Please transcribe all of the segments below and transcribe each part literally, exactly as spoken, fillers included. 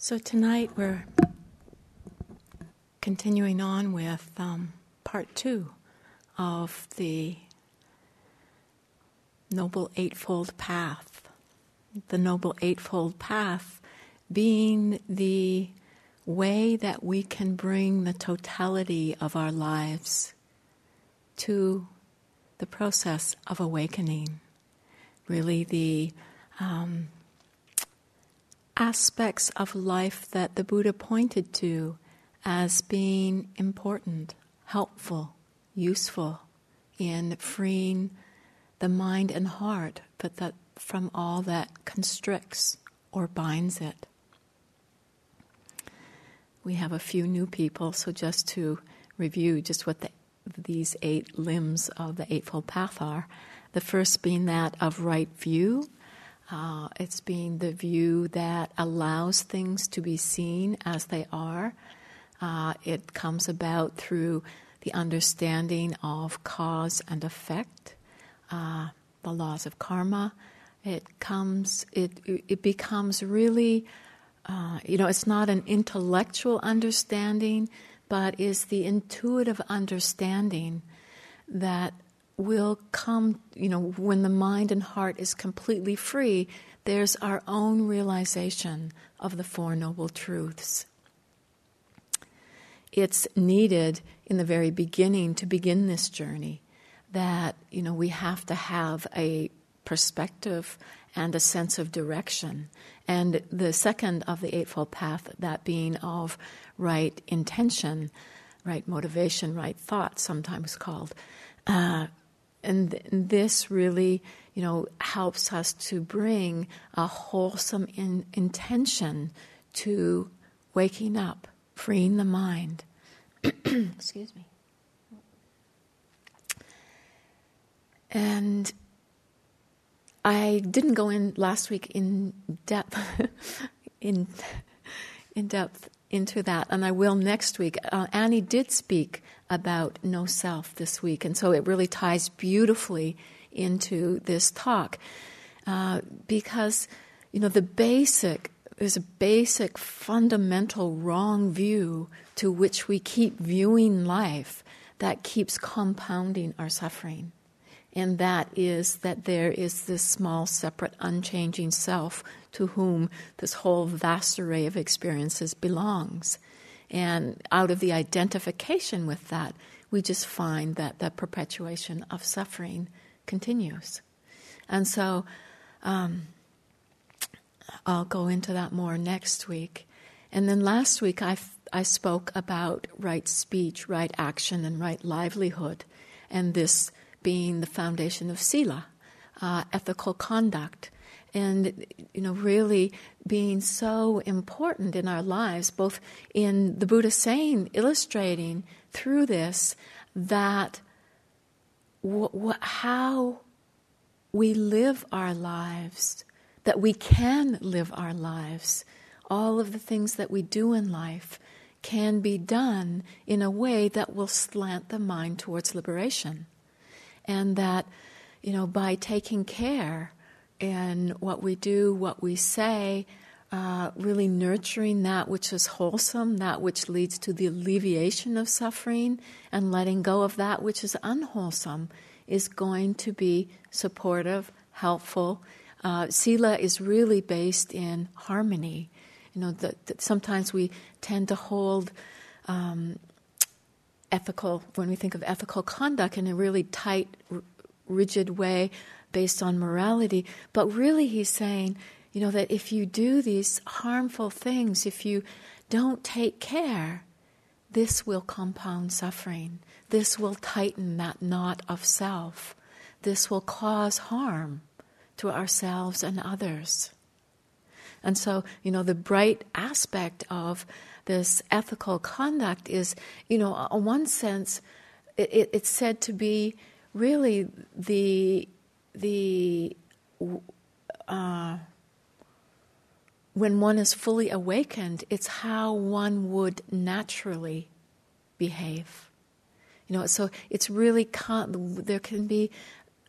So tonight we're continuing on with um, part two of the Noble Eightfold Path. The Noble Eightfold Path being the way that we can bring the totality of our lives to the process of awakening. Really the um, aspects of life that the Buddha pointed to as being important, helpful, useful in freeing the mind and heart, but that from all that constricts or binds it. We have a few new people, so just to review just what the, these eight limbs of the Eightfold Path are. The first being that of right view. Uh, it's being the view that allows things to be seen as they are. Uh, it comes about through the understanding of cause and effect, uh, the laws of karma. It comes. It it becomes really, uh, you know, it's not an intellectual understanding, but is the intuitive understanding that will come, you know, when the mind and heart is completely free, there's our own realization of the Four Noble Truths. It's needed in the very beginning to begin this journey that, you know, we have to have a perspective and a sense of direction. And the second of the Eightfold Path, that being of right intention, right motivation, right thought, sometimes called, uh, And th- this really, you know, helps us to bring a wholesome in- intention to waking up, freeing the mind. Excuse me. And I didn't go in last week in depth, in in depth into that, and I will next week. Uh, Annie did speak about no self this week, and so it really ties beautifully into this talk uh, because, you know, the basic, there's a basic fundamental wrong view to which we keep viewing life that keeps compounding our suffering, and that is that there is this small, separate, unchanging self to whom this whole vast array of experiences belongs. And out of the identification with that, we just find that the perpetuation of suffering continues. And so um, I'll go into that more next week. And then last week I, f- I spoke about right speech, right action, and right livelihood, and this being the foundation of sila, uh, ethical conduct, and, you know, really being so important in our lives, both in the Buddha saying, illustrating through this, that w- w- how we live our lives, that we can live our lives, all of the things that we do in life can be done in a way that will slant the mind towards liberation. And that, you know, by taking care and what we do, what we say, uh, really nurturing that which is wholesome, that which leads to the alleviation of suffering, and letting go of that which is unwholesome is going to be supportive, helpful. Uh, sila is really based in harmony. You know, that, that sometimes we tend to hold um, ethical, when we think of ethical conduct, in a really tight, r- rigid way, based on morality, but really he's saying, you know, that if you do these harmful things, if you don't take care, this will compound suffering. This will tighten that knot of self. This will cause harm to ourselves and others. And so, you know, the bright aspect of this ethical conduct is, you know, in one sense, it, it, it's said to be really the The uh, when one is fully awakened, it's how one would naturally behave. You know, so it's really con- there can be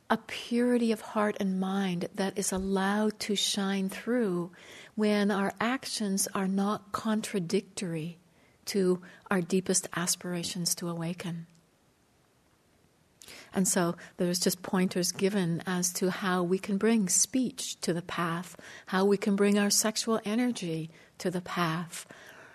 a purity of heart and mind that is allowed to shine through when our actions are not contradictory to our deepest aspirations to awaken. And so there's just pointers given as to how we can bring speech to the path, how we can bring our sexual energy to the path,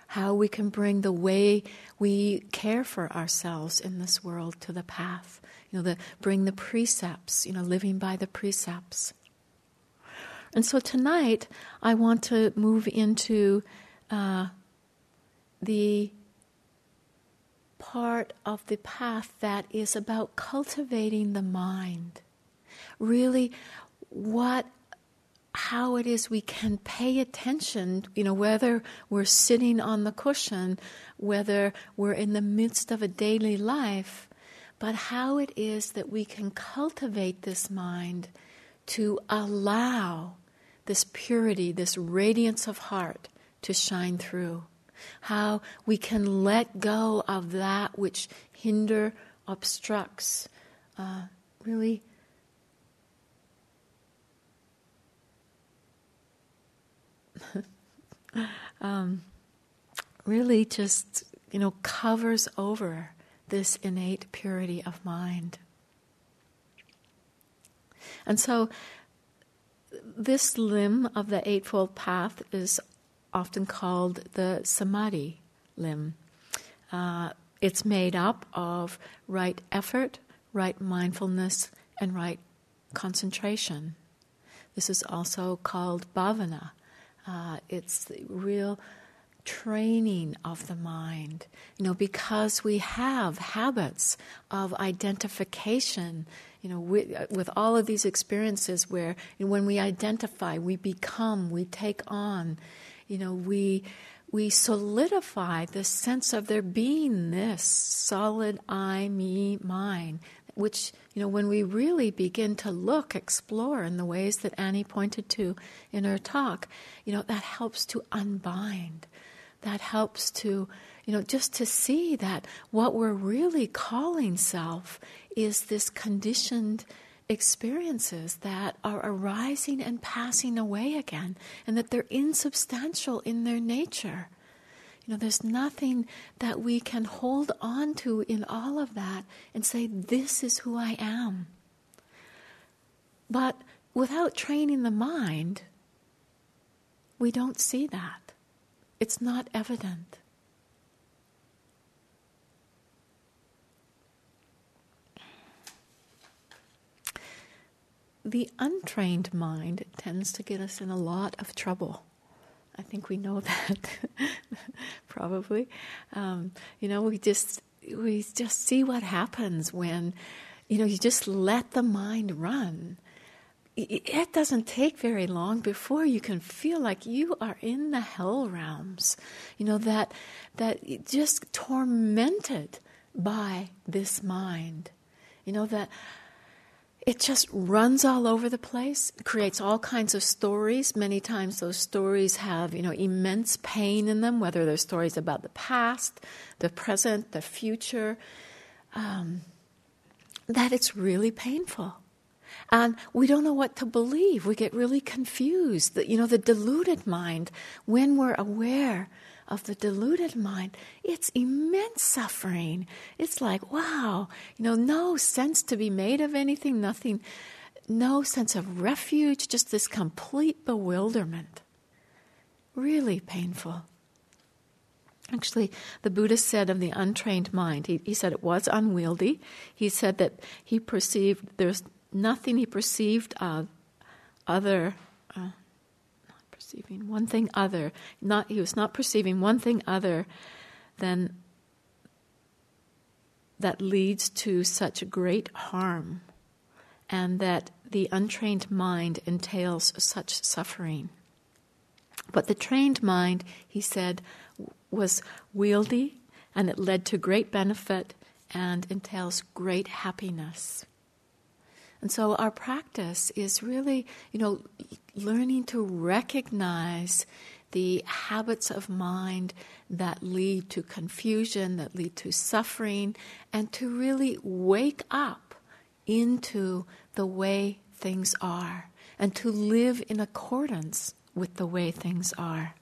how we can bring the way we care for ourselves in this world to the path. You know, the, bring the precepts, you know, living by the precepts. And so tonight I want to move into uh, the part of the path that is about cultivating the mind. Really, what how it is we can pay attention, you know, whether we're sitting on the cushion, whether we're in the midst of a daily life, but how it is that we can cultivate this mind to allow this purity, this radiance of heart to shine through. How we can let go of that which hinder, obstructs, uh, really Um, really just, you know, covers over this innate purity of mind. And so this limb of the Eightfold Path is often called the samadhi limb. Uh, it's made up of right effort, right mindfulness, and right concentration. This is also called bhavana. Uh, it's the real training of the mind, you know, because we have habits of identification, you know, with, with all of these experiences where, you know, when we identify, we become, we take on, you know, we we solidify this sense of there being this solid I, me, mine, which, you know, when we really begin to look, explore in the ways that Annie pointed to in her talk, you know, that helps to unbind. That helps to, you know, just to see that what we're really calling self is this conditioned experiences that are arising and passing away again, and that they're insubstantial in their nature. You know, there's nothing that we can hold on to in all of that and say, this is who I am. But without training the mind, we don't see that. It's not evident. The untrained mind tends to get us in a lot of trouble. I think we know that, probably. Um, you know, we just we just see what happens when, you know, you just let the mind run. It, it doesn't take very long before you can feel like you are in the hell realms. You know, that that just tormented by this mind. You know, that it just runs all over the place, creates all kinds of stories. Many times those stories have, you know, immense pain in them, whether they're stories about the past, the present, the future, um, that it's really painful. And we don't know what to believe. We get really confused. You know, the deluded mind, when we're aware of the deluded mind, it's immense suffering. It's like, wow, you know, no sense to be made of anything, nothing, no sense of refuge, just this complete bewilderment. Really painful. Actually, the Buddha said of the untrained mind, he, he said it was unwieldy. He said that he perceived, there's nothing he perceived of other... Uh, perceiving one thing other, not he was not perceiving one thing other than that leads to such great harm, and that the untrained mind entails such suffering. But the trained mind, he said, was wieldy, and it led to great benefit and entails great happiness. And so our practice is really, you know, learning to recognize the habits of mind that lead to confusion, that lead to suffering, and to really wake up into the way things are and to live in accordance with the way things are.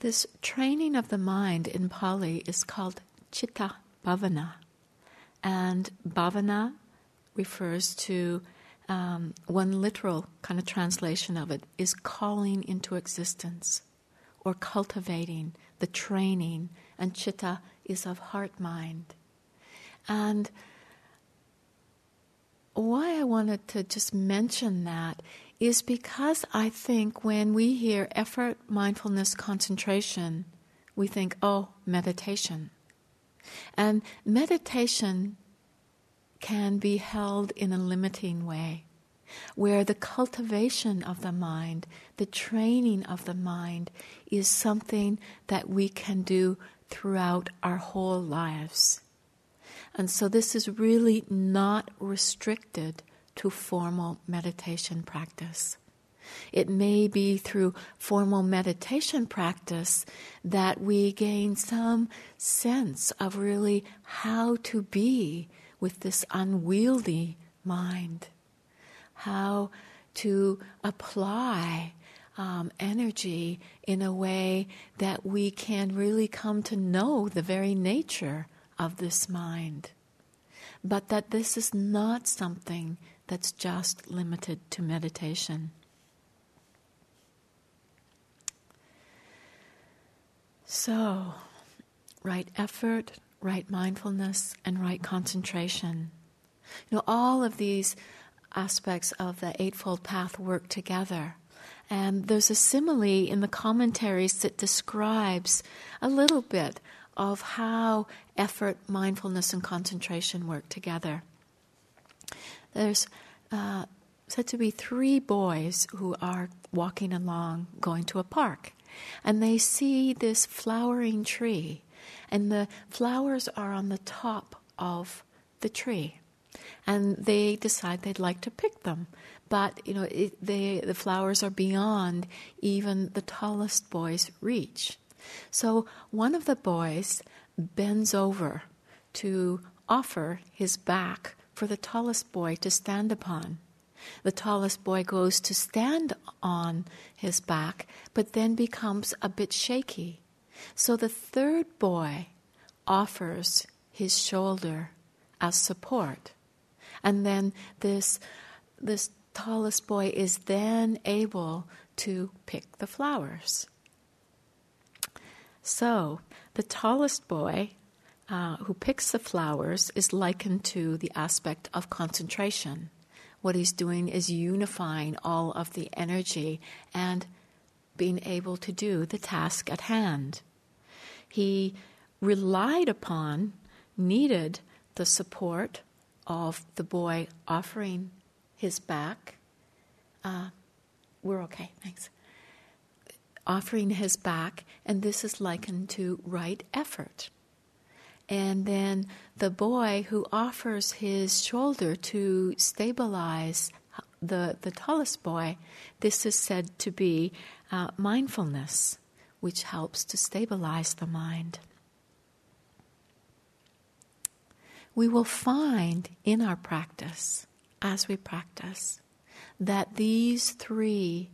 This training of the mind in Pali is called citta bhavana. And bhavana refers to, um, one literal kind of translation of it is calling into existence or cultivating the training. And citta is of heart-mind. And why I wanted to just mention that is because I think when we hear effort, mindfulness, concentration, we think, oh, meditation. And meditation can be held in a limiting way, where the cultivation of the mind, the training of the mind, is something that we can do throughout our whole lives. And so this is really not restricted to formal meditation practice. It may be through formal meditation practice that we gain some sense of really how to be with this unwieldy mind, how to apply um, energy in a way that we can really come to know the very nature of this mind. But that this is not something that's just limited to meditation. So, right effort, right mindfulness, and right concentration. You know, all of these aspects of the Eightfold Path work together. And there's a simile in the commentaries that describes a little bit of how effort, mindfulness, and concentration work together. There's uh, said to be three boys who are walking along, going to a park. And they see this flowering tree. And the flowers are on the top of the tree. And they decide they'd like to pick them. But, you know, it, they, the flowers are beyond even the tallest boy's reach. So one of the boys bends over to offer his back for the tallest boy to stand upon. The tallest boy goes to stand on his back, but then becomes a bit shaky. So the third boy offers his shoulder as support. And then this, this tallest boy is then able to pick the flowers. So the tallest boy uh, who picks the flowers is likened to the aspect of concentration. What he's doing is unifying all of the energy and being able to do the task at hand. He relied upon, needed the support of the boy offering his back. Uh, we're okay, thanks. Offering his back, and this is likened to right effort. And then the boy who offers his shoulder to stabilize the, the tallest boy, this is said to be uh, mindfulness, which helps to stabilize the mind. We will find in our practice, as we practice, that these three,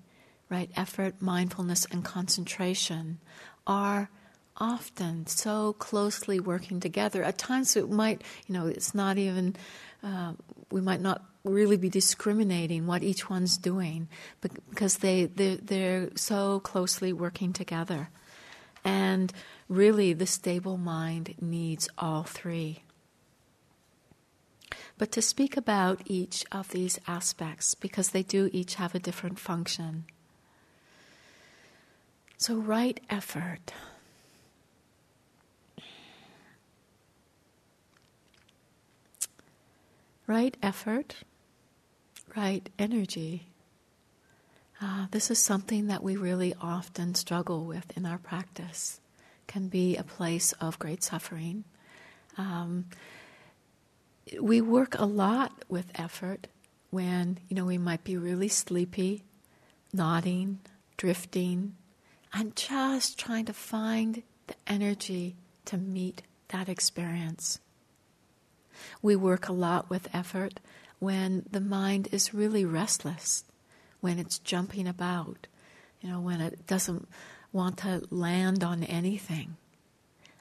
right effort, mindfulness, and concentration are often so closely working together. At times it might, you know, it's not even, uh, we might not really be discriminating what each one's doing because they, they're, they're so closely working together. And really the stable mind needs all three. But to speak about each of these aspects, because they do each have a different function. So right effort. Right effort, right energy. Uh, this is something that we really often struggle with in our practice. Can be a place of great suffering. Um, we work a lot with effort when, you know, we might be really sleepy, nodding, drifting, and just trying to find the energy to meet that experience. We work a lot with effort when the mind is really restless, when it's jumping about, you know, when it doesn't want to land on anything,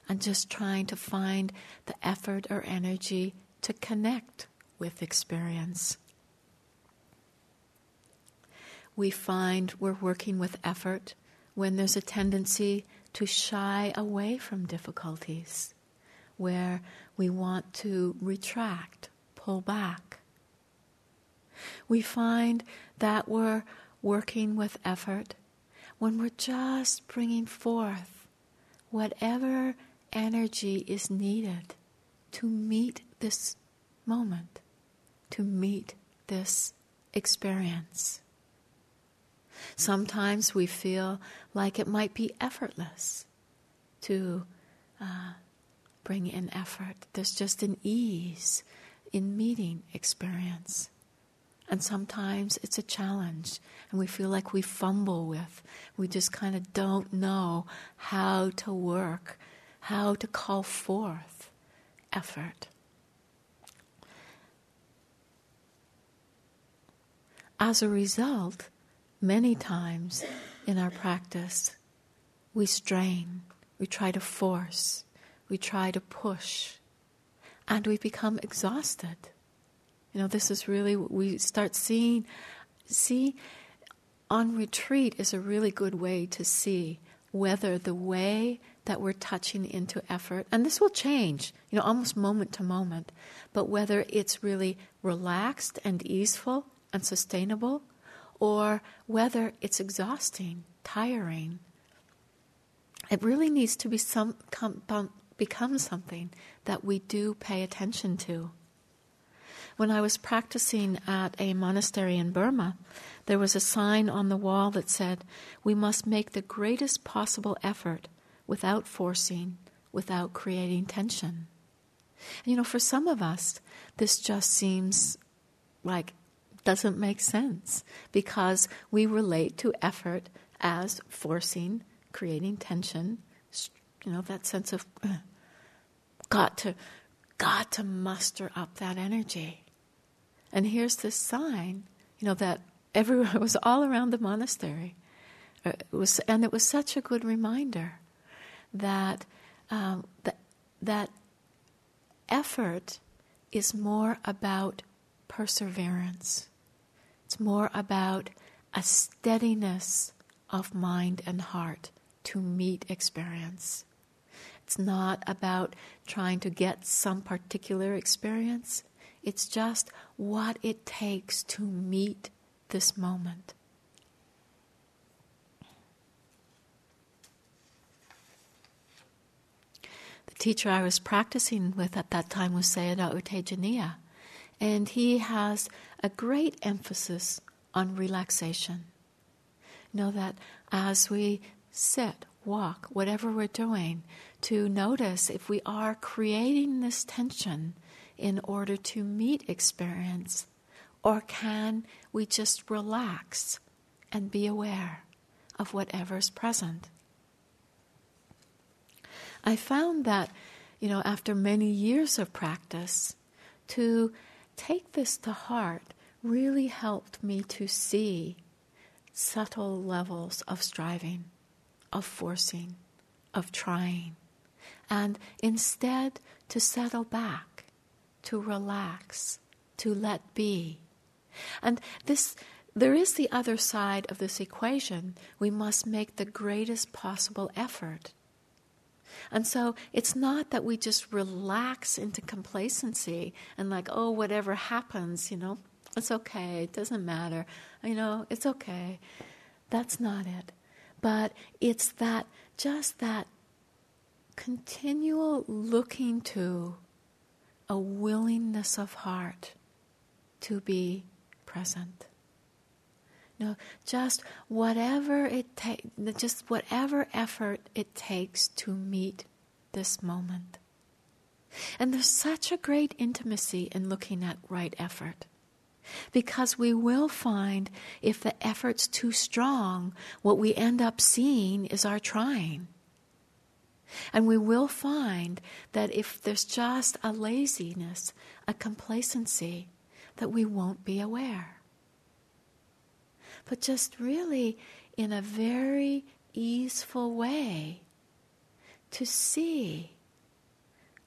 and just trying to find the effort or energy to connect with experience. We find we're working with effort when there's a tendency to shy away from difficulties, where we want to retract, pull back. We find that we're working with effort when we're just bringing forth whatever energy is needed to meet this moment, to meet this experience. Sometimes we feel like it might be effortless to uh, bring in effort. There's just an ease in meeting experience. And sometimes it's a challenge, and we feel like we fumble with. We just kind of don't know how to work, how to call forth effort. As a result, many times in our practice, we strain, we try to force, we try to push, and we become exhausted. You know, this is really, we start seeing, see, on retreat is a really good way to see whether the way that we're touching into effort, and this will change, you know, almost moment to moment, but whether it's really relaxed and easeful and sustainable, or whether it's exhausting, tiring. It really needs to be some, com, bum, become something that we do pay attention to. When I was practicing at a monastery in Burma, there was a sign on the wall that said, "We must make the greatest possible effort without forcing, without creating tension." And, you know, for some of us, this just seems like doesn't make sense, because we relate to effort as forcing, creating tension, you know, that sense of uh, got to got to muster up that energy. And here's this sign, you know, that everywhere, it was all around the monastery. It was, and it was such a good reminder that um, that, that effort is more about perseverance. It's more about a steadiness of mind and heart to meet experience. It's not about trying to get some particular experience. It's just what it takes to meet this moment. The teacher I was practicing with at that time was Sayadaw U Tejaniya, and he has a great emphasis on relaxation. Know that as we sit, walk, whatever we're doing, to notice if we are creating this tension in order to meet experience, or can we just relax and be aware of whatever's present. I found that, you know, after many years of practice, to take this to heart really helped me to see subtle levels of striving, of forcing, of trying, and instead to settle back, to relax, to let be. And this, there is the other side of this equation. We must make the greatest possible effort. And so it's not that we just relax into complacency and like, oh, whatever happens, you know, it's okay, it doesn't matter, you know, it's okay. That's not it. But it's that, just that continual looking to a willingness of heart to be present. No, just whatever it takes, just whatever effort it takes to meet this moment, And there's such a great intimacy in looking at right effort, because we will find if the effort's too strong, what we end up seeing is our trying. And we will find that if there's just a laziness, a complacency, that we won't be aware. But just really in a very easeful way to see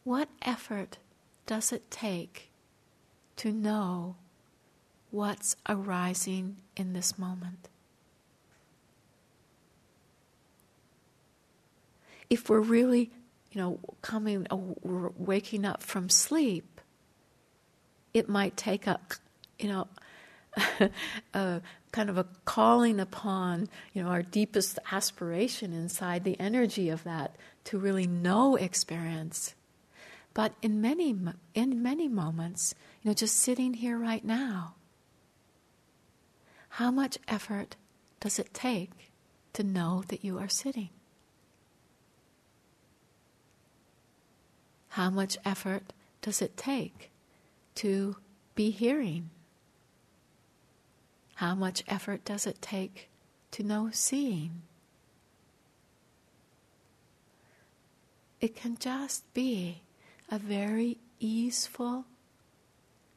what effort does it take to know what's arising in this moment. If we're really, you know, coming, waking up from sleep, it might take a, you know, a kind of a calling upon, you know, our deepest aspiration inside, the energy of that to really know experience. But in many in many moments, you know, just sitting here right now, how much effort does it take to know that you are sitting? How much effort does it take to be hearing? How much effort does it take to know seeing? It can just be a very easeful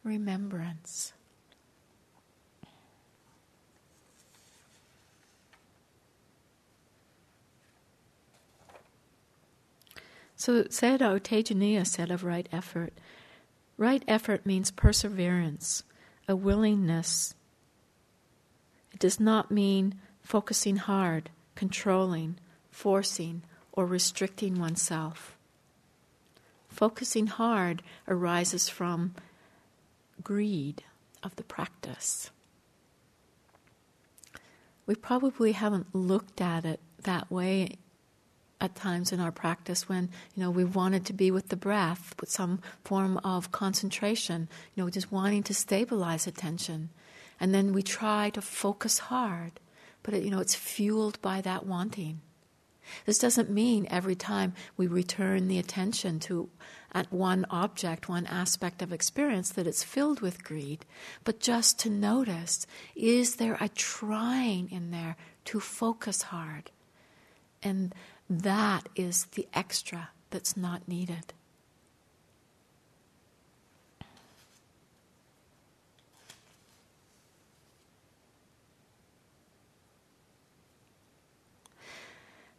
remembrance. So Sayadaw U Tejaniya said of right effort, right effort means perseverance, a willingness. It does not mean focusing hard, controlling, forcing, or restricting oneself. Focusing hard arises from greed of the practice. We probably haven't looked at it that way at times in our practice when, you know, we wanted to be with the breath, with some form of concentration, you know, just wanting to stabilize attention. And then we try to focus hard, but, it, you know, it's fueled by that wanting. This doesn't mean every time we return the attention to at one object, one aspect of experience, that it's filled with greed, but just to notice, is there a trying in there to focus hard? And that is the extra that's not needed.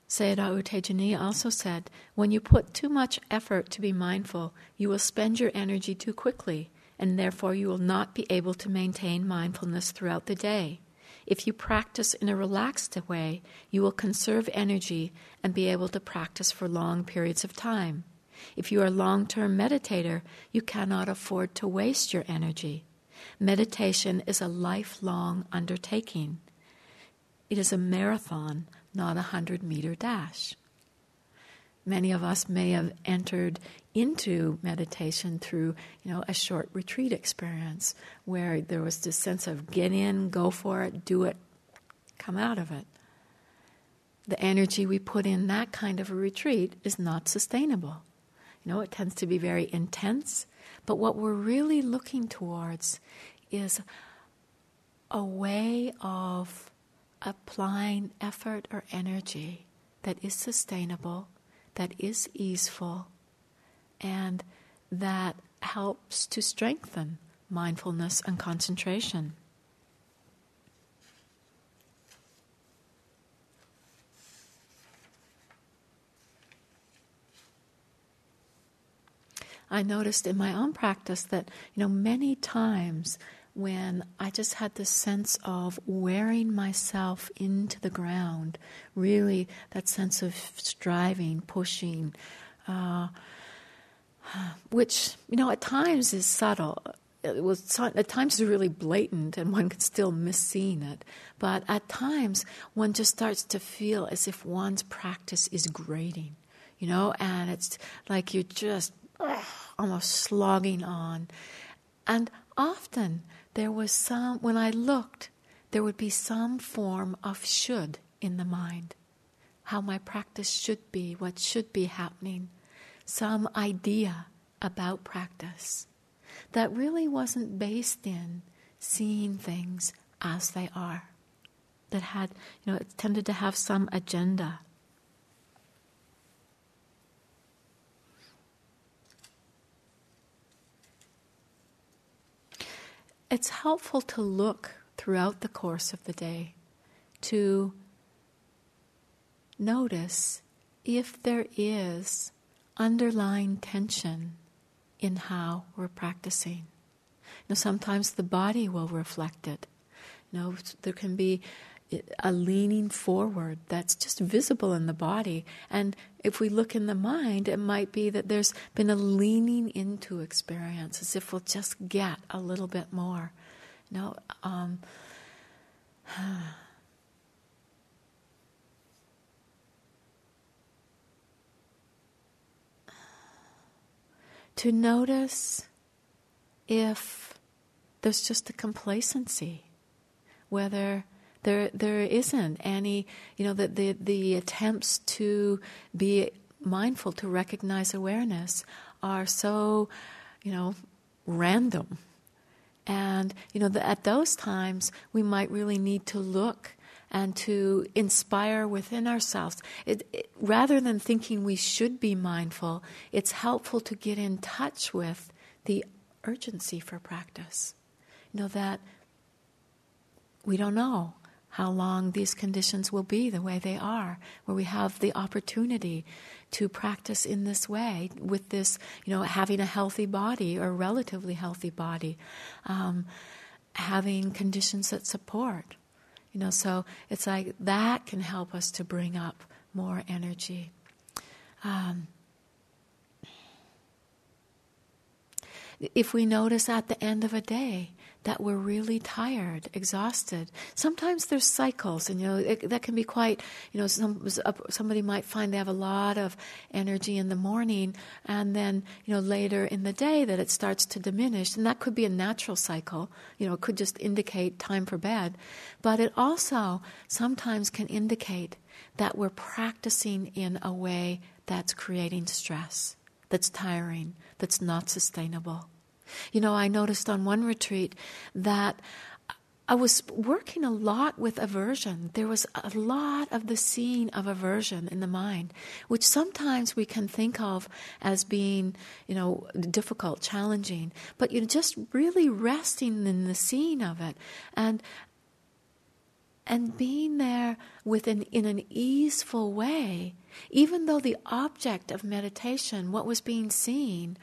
Sayadaw U Tejaniya also said, when you put too much effort to be mindful, you will spend your energy too quickly, and therefore you will not be able to maintain mindfulness throughout the day. If you practice in a relaxed way, you will conserve energy and be able to practice for long periods of time. If you are a long-term meditator, you cannot afford to waste your energy. Meditation is a lifelong undertaking. It is a marathon, not a hundred-meter dash. Many of us may have entered into meditation through, you know, a short retreat experience where there was this sense of get in, go for it, do it, come out of it. The energy we put in that kind of a retreat is not sustainable. You know, it tends to be very intense, but what we're really looking towards is a way of applying effort or energy that is sustainable, that is easeful, and that helps to strengthen mindfulness and concentration. I noticed in my own practice that, you know, many times when I just had this sense of wearing myself into the ground, really that sense of striving, pushing, uh, which, you know, at times is subtle. It was, at times is really blatant and one can still miss seeing it. But at times one just starts to feel as if one's practice is grating, you know, and it's like you're just ugh, almost slogging on. And often there was some, when I looked, there would be some form of should in the mind. How my practice should be, what should be happening. Some idea about practice that really wasn't based in seeing things as they are, that had, you know, it tended to have some agenda. It's helpful to look throughout the course of the day to notice if there is underlying tension in how we're practicing. You know, sometimes the body will reflect it. You know, there can be a leaning forward that's just visible in the body. And if we look in the mind, it might be that there's been a leaning into experience, as if we'll just get a little bit more. You know, um, to notice if there's just a complacency, whether there there isn't any, you know, that the the attempts to be mindful, to recognize awareness, are so, you know, random. And, you know, the, at those times, we might really need to look and to inspire within ourselves. It, it, rather than thinking we should be mindful, it's helpful to get in touch with the urgency for practice. You know, that we don't know how long these conditions will be the way they are, where we have the opportunity to practice in this way, with this, you know, having a healthy body or relatively healthy body, um, having conditions that support. You know, so it's like that can help us to bring up more energy. Um, if we notice at the end of a day that we're really tired, exhausted. Sometimes there's cycles, and you know it, that can be quite. You know, some, somebody might find they have a lot of energy in the morning, and then you know later in the day that it starts to diminish, and that could be a natural cycle. You know, it could just indicate time for bed, but it also sometimes can indicate that we're practicing in a way that's creating stress, that's tiring, that's not sustainable. You know, I noticed on one retreat that I was working a lot with aversion. There was a lot of the seeing of aversion in the mind, which sometimes we can think of as being, you know, difficult, challenging. But you know, just really resting in the seeing of it, and and being there with an, in an easeful way, even though the object of meditation, what was being seen,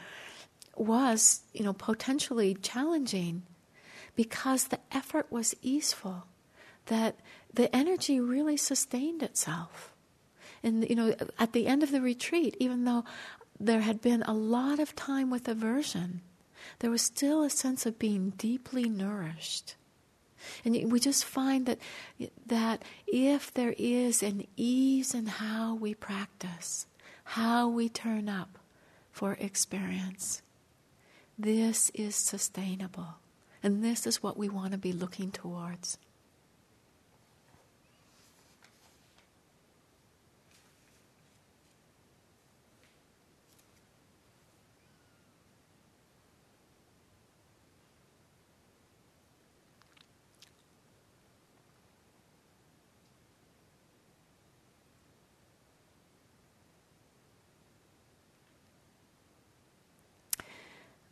was, you know, potentially challenging, because the effort was easeful, that the energy really sustained itself. And, you know, at the end of the retreat, even though there had been a lot of time with aversion, there was still a sense of being deeply nourished. And we just find that that if there is an ease in how we practice, how we turn up for experience, this is sustainable, and this is what we want to be looking towards.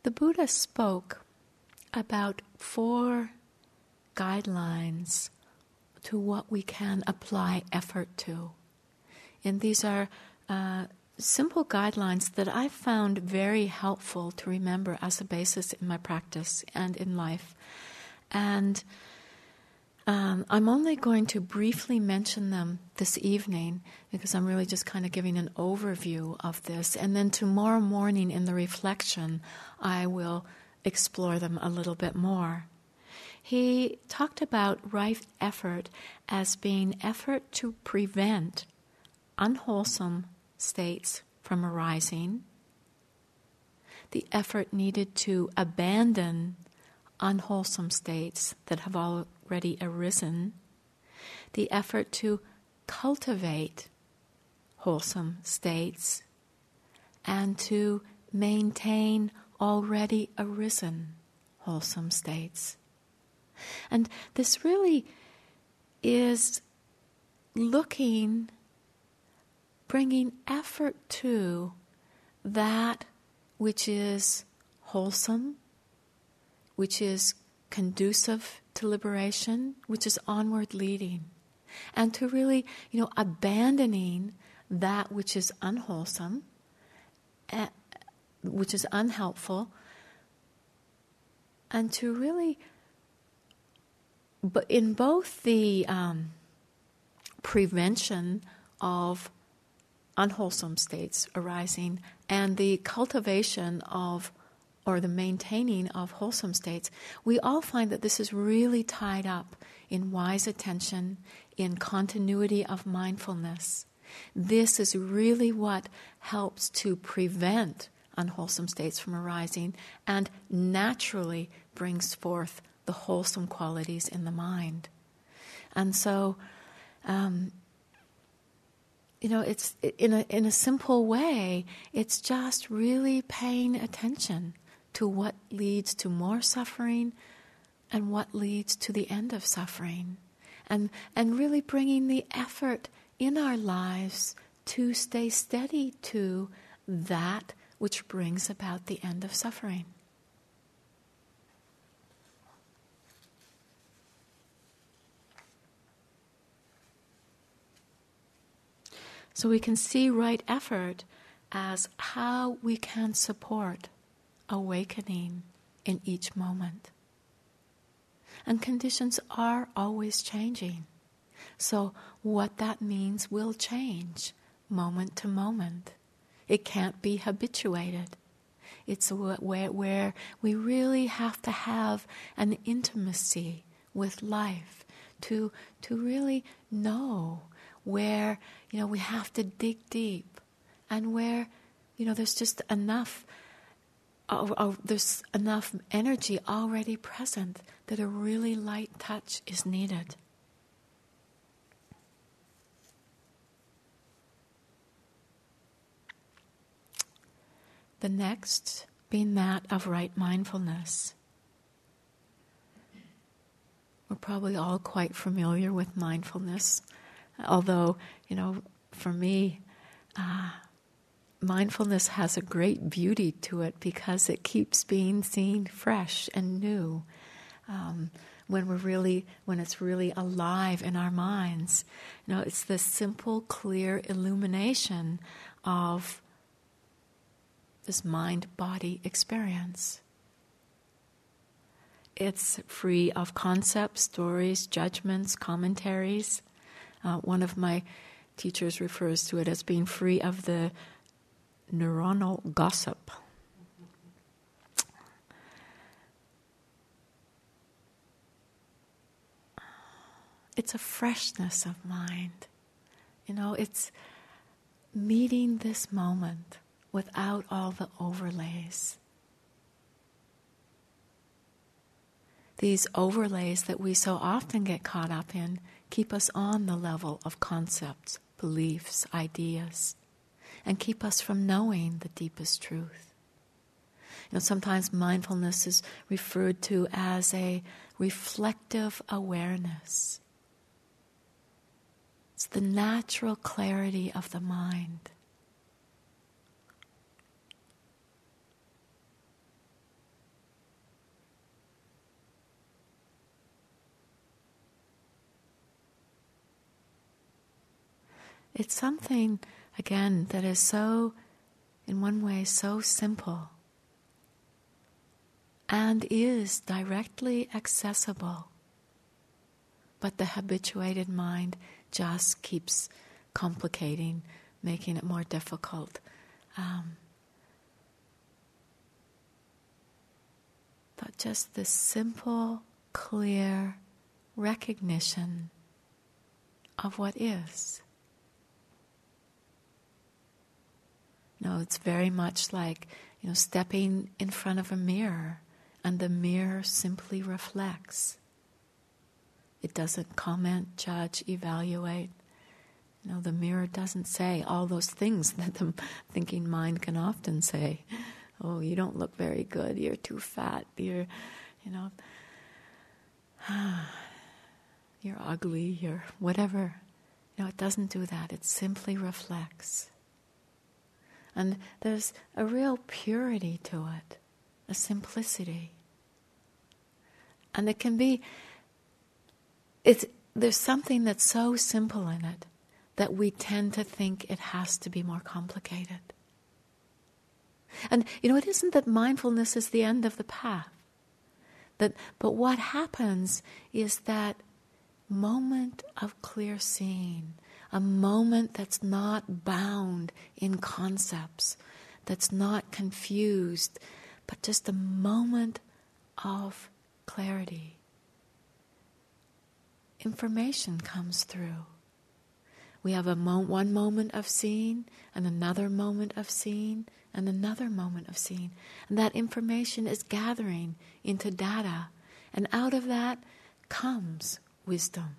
The Buddha spoke about four guidelines to what we can apply effort to. And these are uh, simple guidelines that I found very helpful to remember as a basis in my practice and in life. And um, I'm only going to briefly mention them this evening, because I'm really just kind of giving an overview of this. And then tomorrow morning in the reflection, I will explore them a little bit more. He talked about right effort as being effort to prevent unwholesome states from arising, the effort needed to abandon unwholesome states that have already arisen, the effort to cultivate wholesome states, and to maintain already arisen wholesome states. And this really is looking, bringing effort to that which is wholesome, which is conducive to liberation, which is onward leading. And to really, you know, abandoning that which is unwholesome, uh, which is unhelpful, and to really, but in both the um, prevention of unwholesome states arising and the cultivation of, or the maintaining of wholesome states, we all find that this is really tied up in wise attention, in continuity of mindfulness. This is really what helps to prevent unwholesome states from arising and naturally brings forth the wholesome qualities in the mind. And so, um, you know, it's in a in a simple way, it's just really paying attention to what leads to more suffering and what leads to the end of suffering. And and really bringing the effort in our lives to stay steady to that which brings about the end of suffering. So we can see right effort as how we can support awakening in each moment. And conditions are always changing. So what that means will change moment to moment. It can't be habituated. It's where, where we really have to have an intimacy with life to, to really know where, you know, we have to dig deep and where, you know, there's just enough Oh, oh, there's enough energy already present that a really light touch is needed. The next being that of right mindfulness. We're probably all quite familiar with mindfulness, although, you know, for me, uh, mindfulness has a great beauty to it because it keeps being seen fresh and new. Um, when we're really, when it's really alive in our minds, you know, it's the simple, clear illumination of this mind-body experience. It's free of concepts, stories, judgments, commentaries. Uh, one of my teachers refers to it as being free of the neuronal gossip. It's a freshness of mind. You know, it's meeting this moment without all the overlays. These overlays that we so often get caught up in keep us on the level of concepts, beliefs, ideas, and keep us from knowing the deepest truth. You know, sometimes mindfulness is referred to as a reflective awareness. It's the natural clarity of the mind. It's something, again, that is so, in one way, so simple and is directly accessible. But the habituated mind just keeps complicating, making it more difficult. Um, but just the simple, clear recognition of what is. No, it's very much like, you know, stepping in front of a mirror and the mirror simply reflects. It doesn't comment, judge, evaluate. You know, the mirror doesn't say all those things that the thinking mind can often say. oh, you don't look very good, you're too fat, you're, you know, you're ugly, you're whatever. No, it doesn't do that. It simply reflects. And there's a real purity to it, a simplicity. And it can be, it's, there's something that's so simple in it that we tend to think it has to be more complicated. And, you know, it isn't that mindfulness is the end of the path. That, but what happens is that moment of clear seeing, a moment that's not bound in concepts, that's not confused, but just a moment of clarity. Information comes through. We have a mo- one moment of seeing, and another moment of seeing, and another moment of seeing. And that information is gathering into data. And out of that comes wisdom.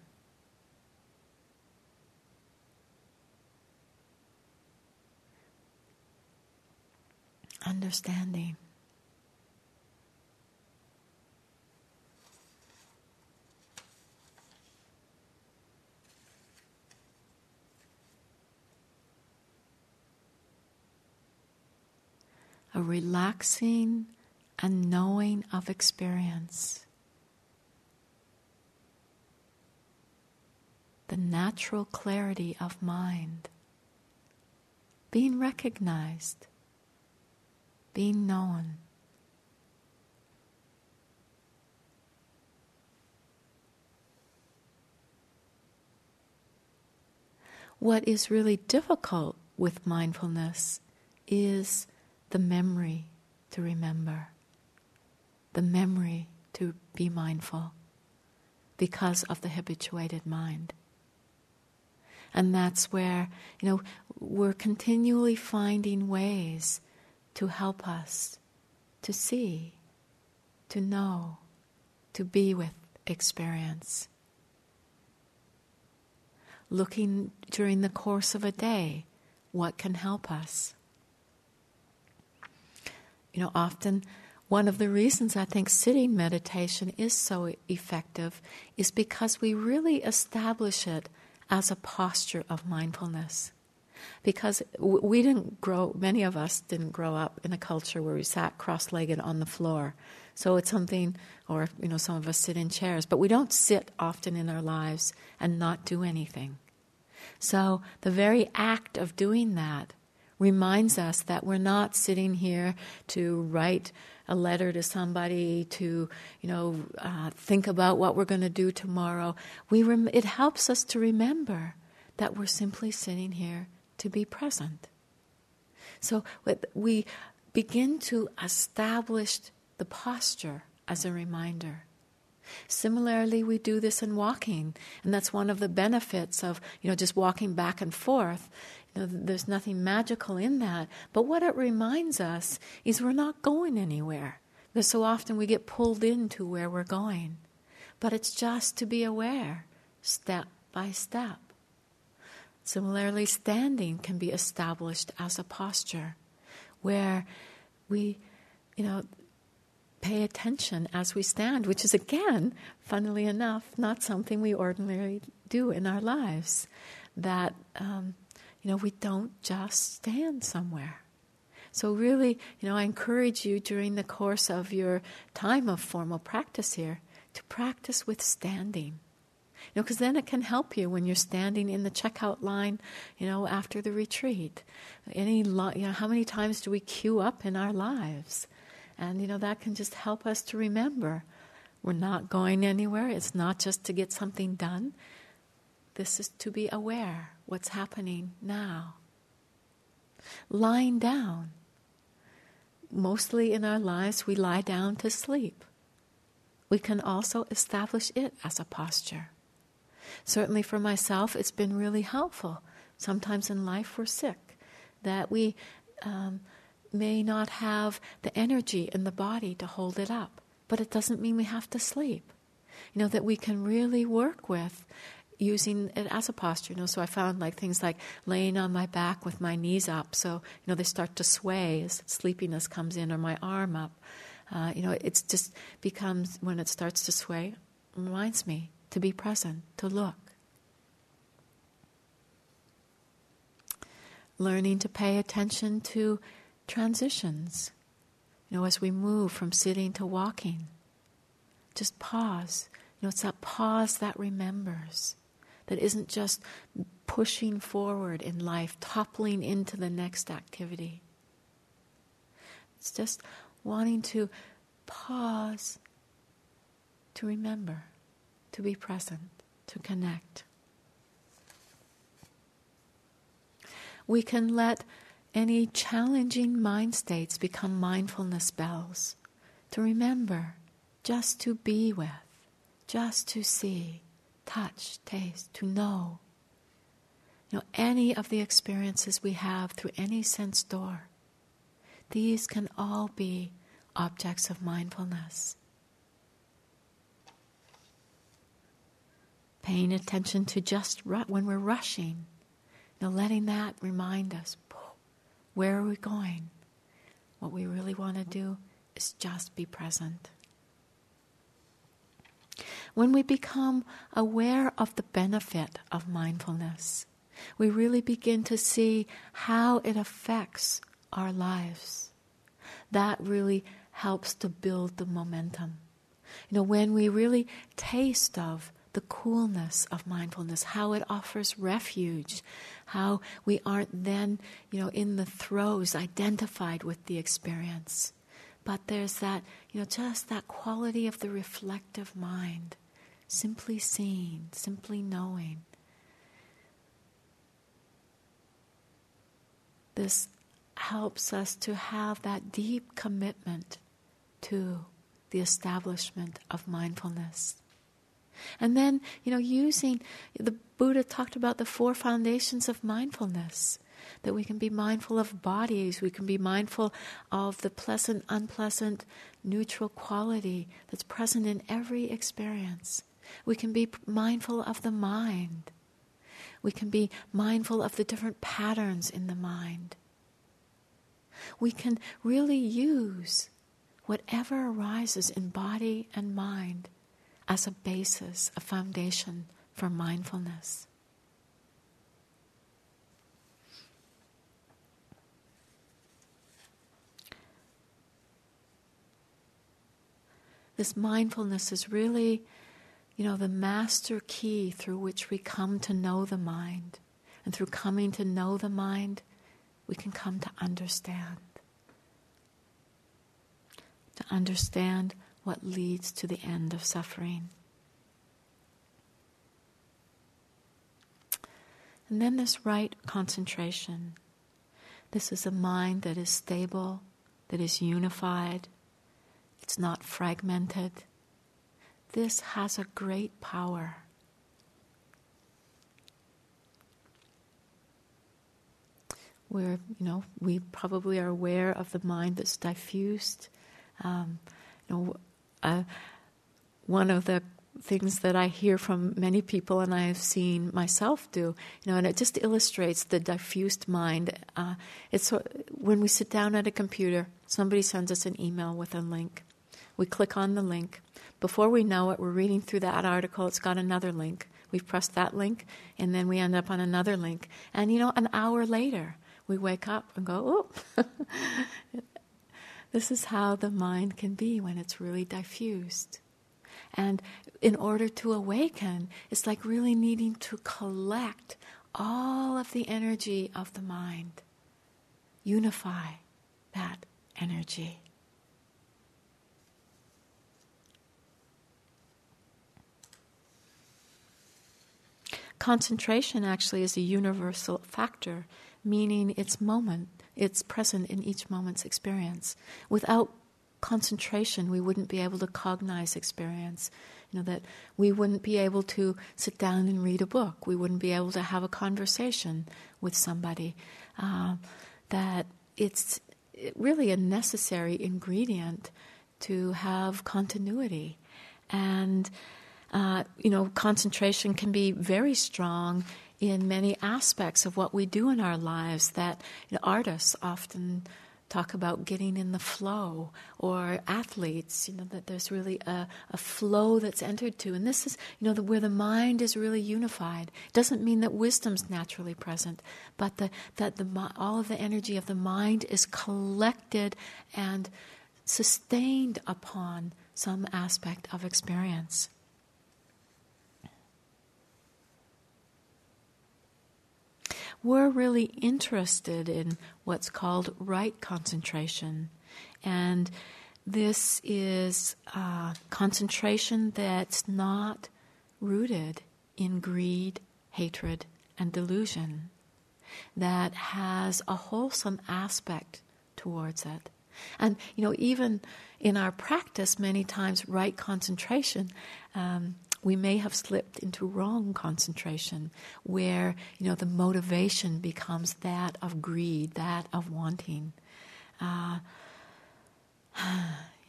Understanding. A relaxing and knowing of experience. The natural clarity of mind. Being recognized. Being known. What is really difficult with mindfulness is the memory to remember, the memory to be mindful, because of the habituated mind. And that's where, you know, we're continually finding ways to help us to see, to know, to be with experience. Looking during the course of a day, what can help us? You know, often one of the reasons I think sitting meditation is so effective is because we really establish it as a posture of mindfulness. Because we didn't grow, many of us didn't grow up in a culture where we sat cross-legged on the floor. So it's something, or, you know, some of us sit in chairs, but we don't sit often in our lives and not do anything. So the very act of doing that reminds us that we're not sitting here to write a letter to somebody, to, you know, uh, think about what we're going to do tomorrow. We rem- it helps us to remember that we're simply sitting here to be present. So we begin to establish the posture as a reminder. Similarly, we do this in walking, and that's one of the benefits of, you know, just walking back and forth. You know, there's nothing magical in that, but what it reminds us is we're not going anywhere. Because so often we get pulled into where we're going, but it's just to be aware, step by step. Similarly, standing can be established as a posture where we, you know, pay attention as we stand, which is, again, funnily enough, not something we ordinarily do in our lives. That, um, you know, we don't just stand somewhere. So really, you know, I encourage you during the course of your time of formal practice here to practice with standing. You know, because then it can help you when you're standing in the checkout line, you know, after the retreat. Any, lo- you know, how many times do we queue up in our lives? And, you know, that can just help us to remember we're not going anywhere. It's not just to get something done. This is to be aware what's happening now. Lying down. Mostly in our lives, we lie down to sleep. We can also establish it as a posture. Certainly for myself, it's been really helpful. Sometimes in life we're sick, that we... Um, may not have the energy in the body to hold it up, but it doesn't mean we have to sleep. You know, that we can really work with using it as a posture, you know. So I found like things like laying on my back with my knees up, so, you know, they start to sway as sleepiness comes in, or my arm up. Uh, you know, it's just becomes, when it starts to sway, it reminds me to be present, to look. Learning to pay attention to transitions, you know, as we move from sitting to walking. Just pause. You know, it's that pause that remembers, that isn't just pushing forward in life, toppling into the next activity. It's just wanting to pause to remember, to be present, to connect. We can let any challenging mind states become mindfulness bells, to remember, just to be with, just to see, touch, taste, to know. You know, any of the experiences we have through any sense door, these can all be objects of mindfulness. Paying attention to just ru- when we're rushing, you know, letting that remind us, where are we going? What we really want to do is just be present. When we become aware of the benefit of mindfulness, we really begin to see how it affects our lives. That really helps to build the momentum. You know, when we really taste of the coolness of mindfulness, how it offers refuge, how we aren't then, you know, in the throes identified with the experience. But there's that, you know, just that quality of the reflective mind, simply seeing, simply knowing. This helps us to have that deep commitment to the establishment of mindfulness. And then, you know, using, the Buddha talked about the four foundations of mindfulness, that we can be mindful of bodies, we can be mindful of the pleasant, unpleasant, neutral quality that's present in every experience. We can be mindful of the mind. We can be mindful of the different patterns in the mind. We can really use whatever arises in body and mind as a basis, a foundation for mindfulness. This mindfulness is really, you know, the master key through which we come to know the mind. And through coming to know the mind, we can come to understand. To understand what leads to the end of suffering. And then this right concentration. This is a mind that is stable, that is unified, it's not fragmented. This has a great power. We're, you know, we probably are aware of the mind that's diffused. Um, you know, uh, one of the things that I hear from many people, and I have seen myself do, you know, and it just illustrates the diffused mind. Uh, it's when we sit down at a computer, somebody sends us an email with a link. We click on the link. Before we know it, we're reading through that article. It's got another link. We've pressed that link, and then we end up on another link. And, you know, an hour later, we wake up and go, oh. This is how the mind can be when it's really diffused. And in order to awaken, it's like really needing to collect all of the energy of the mind. Unify that energy. Concentration actually is a universal factor, meaning it's moment, it's present in each moment's experience. Without concentration, we wouldn't be able to cognize experience. You know, that we wouldn't be able to sit down and read a book. We wouldn't be able to have a conversation with somebody. Uh, that it's really a necessary ingredient to have continuity. And Uh, you know, concentration can be very strong in many aspects of what we do in our lives. That you know, artists often talk about getting in the flow, or athletes, you know, that there's really a, a flow that's entered to. And this is, you know, the, where the mind is really unified. It doesn't mean that wisdom's naturally present, but the, that the, all of the energy of the mind is collected and sustained upon some aspect of experience. We're really interested in what's called right concentration. And this is uh, concentration that's not rooted in greed, hatred, and delusion, that has a wholesome aspect towards it. And, you know, even in our practice, many times right concentration, um, we may have slipped into wrong concentration, where, you know, the motivation becomes that of greed, that of wanting. Uh,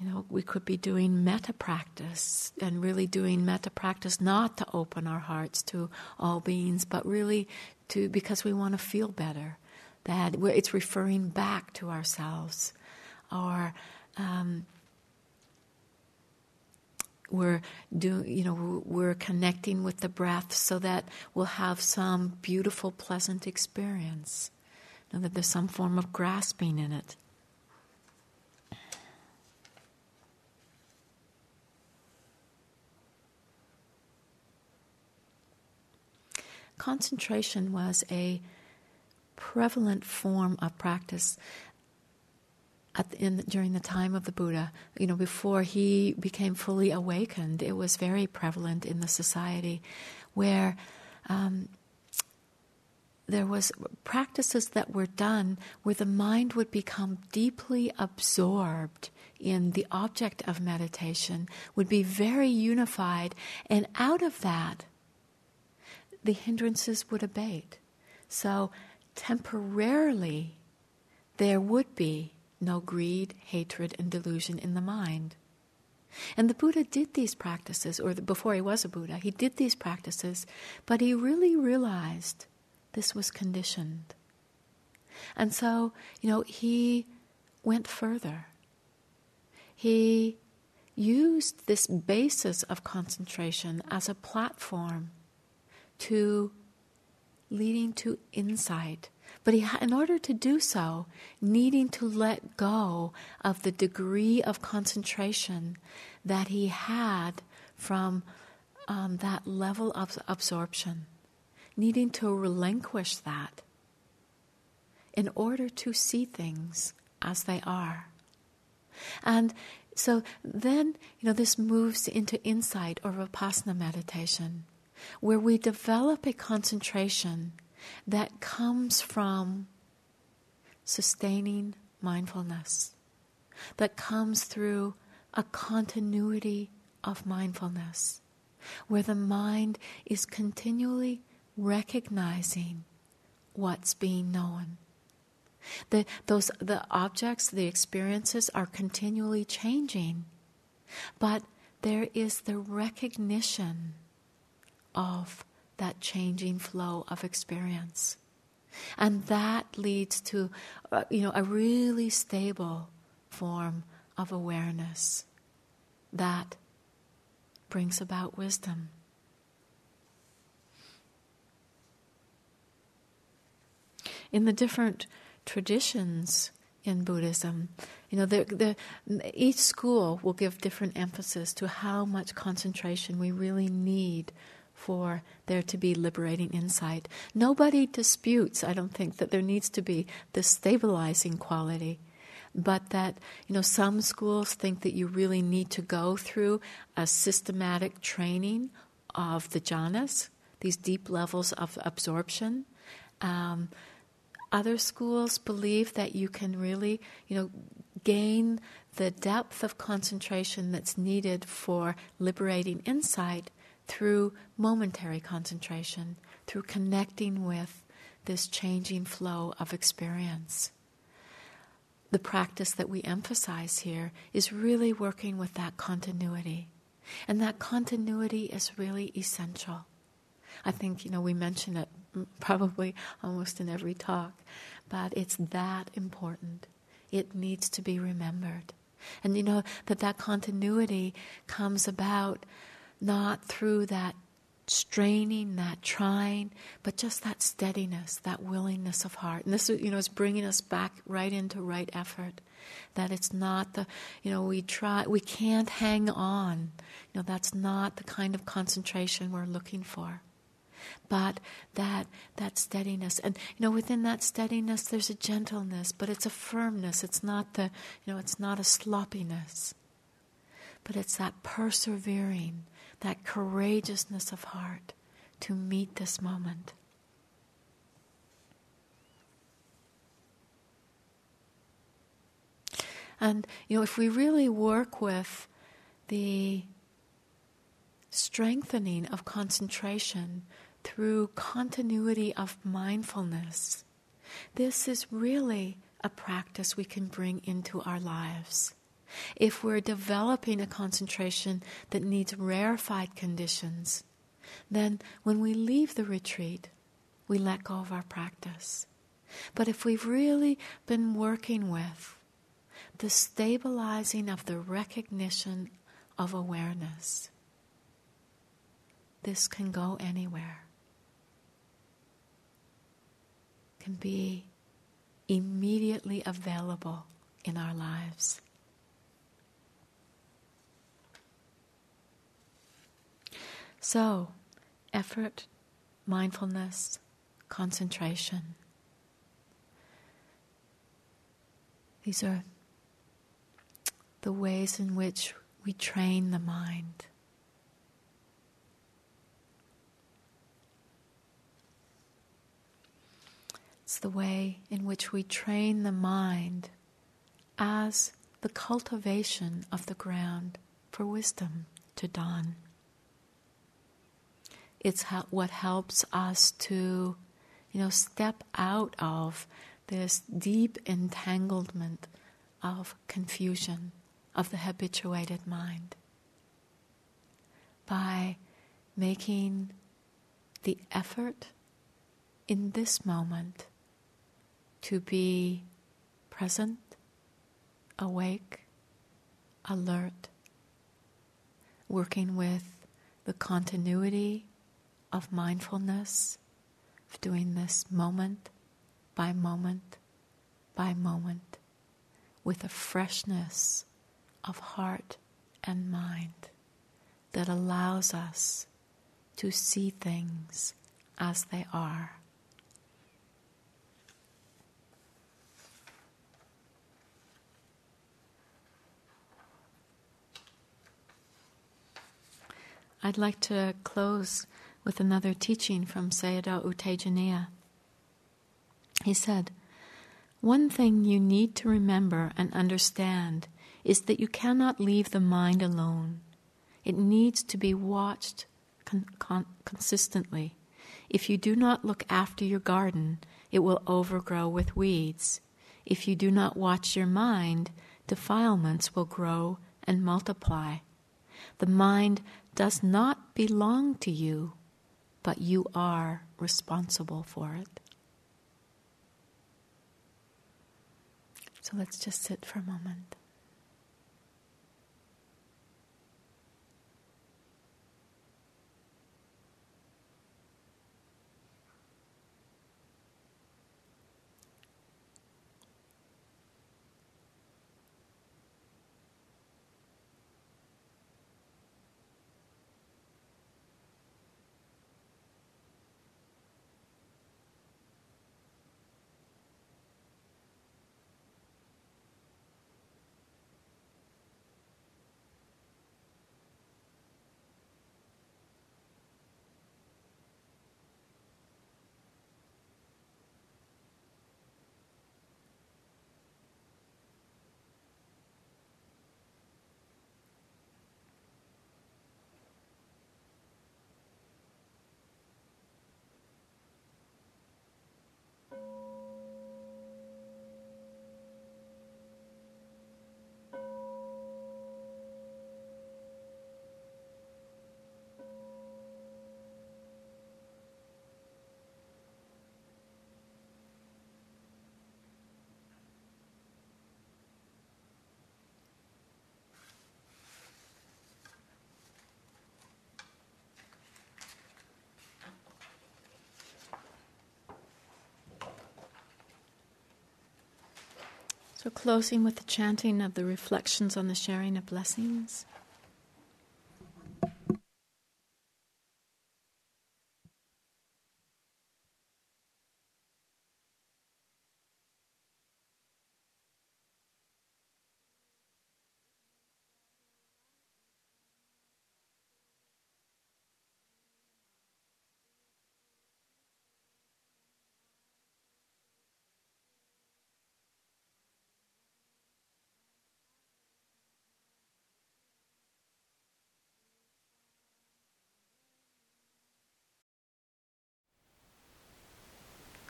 you know, we could be doing metta practice, and really doing metta practice not to open our hearts to all beings, but really to, because we want to feel better, that we're, it's referring back to ourselves. Or um, We're do you know we're connecting with the breath so that we'll have some beautiful, pleasant experience. You know, that there's some form of grasping in it. Concentration was a prevalent form of practice At the, in, during the time of the Buddha, you know, before he became fully awakened. It was very prevalent in the society, where um, there was practices that were done where the mind would become deeply absorbed in the object of meditation, would be very unified, and out of that, the hindrances would abate. So temporarily, there would be no greed, hatred, and delusion in the mind. And the Buddha did these practices, or the, before he was a Buddha, he did these practices, but he really realized this was conditioned. And so, you know, he went further. He used this basis of concentration as a platform to leading to insight. But he, in order to do so, needing to let go of the degree of concentration that he had from um, that level of absorption, needing to relinquish that in order to see things as they are. And so then, you know, this moves into insight, or Vipassana meditation, where we develop a concentration that comes from sustaining mindfulness, that comes through a continuity of mindfulness, where the mind is continually recognizing what's being known. The, those, the objects, the experiences are continually changing, but there is the recognition of that changing flow of experience. And that leads to, uh, you know, a really stable form of awareness that brings about wisdom. In the different traditions in Buddhism, you know, they're, they're, each school will give different emphasis to how much concentration we really need for there to be liberating insight. Nobody disputes, I don't think, that there needs to be this stabilizing quality, but that, you know, some schools think that you really need to go through a systematic training of the jhanas, these deep levels of absorption. Um, other schools believe that you can really, you know, gain the depth of concentration that's needed for liberating insight through momentary concentration, through connecting with this changing flow of experience. The practice that we emphasize here is really working with that continuity, And that continuity is really essential. I think, you know, we mention it probably almost in every talk, but it's that important. It needs to be remembered. And you know that that continuity comes about not through that straining, that trying, but just that steadiness, that willingness of heart. And this, you know, is bringing us back right into right effort. That it's not the, you know, we try, we can't hang on. You know, that's not the kind of concentration we're looking for. But that that steadiness, and you know, within that steadiness, there's a gentleness, but it's a firmness. It's not the, you know, it's not a sloppiness, but it's that persevering, that courageousness of heart to meet this moment. And you know, if we really work with the strengthening of concentration through continuity of mindfulness, this is really a practice we can bring into our lives. If we're developing a concentration that needs rarefied conditions, then when we leave the retreat, we let go of our practice. But if we've really been working with the stabilizing of the recognition of awareness, this can go anywhere. Can be immediately available in our lives. So, effort, mindfulness, concentration. These are the ways in which we train the mind. It's the way in which we train the mind as the cultivation of the ground for wisdom to dawn. It's how, what helps us to, you know, step out of this deep entanglement of confusion of the habituated mind by making the effort in this moment to be present, awake, alert, working with the continuity of mindfulness, of doing this moment by moment by moment with a freshness of heart and mind that allows us to see things as they are. I'd like to close with another teaching from Sayadaw U Tejaniya. He said, "One thing you need to remember and understand is that you cannot leave the mind alone. It needs to be watched con- con- consistently. If you do not look after your garden, it will overgrow with weeds. If you do not watch your mind, defilements will grow and multiply. The mind does not belong to you, but you are responsible for it." So let's just sit for a moment. So closing with the chanting of the reflections on the sharing of blessings.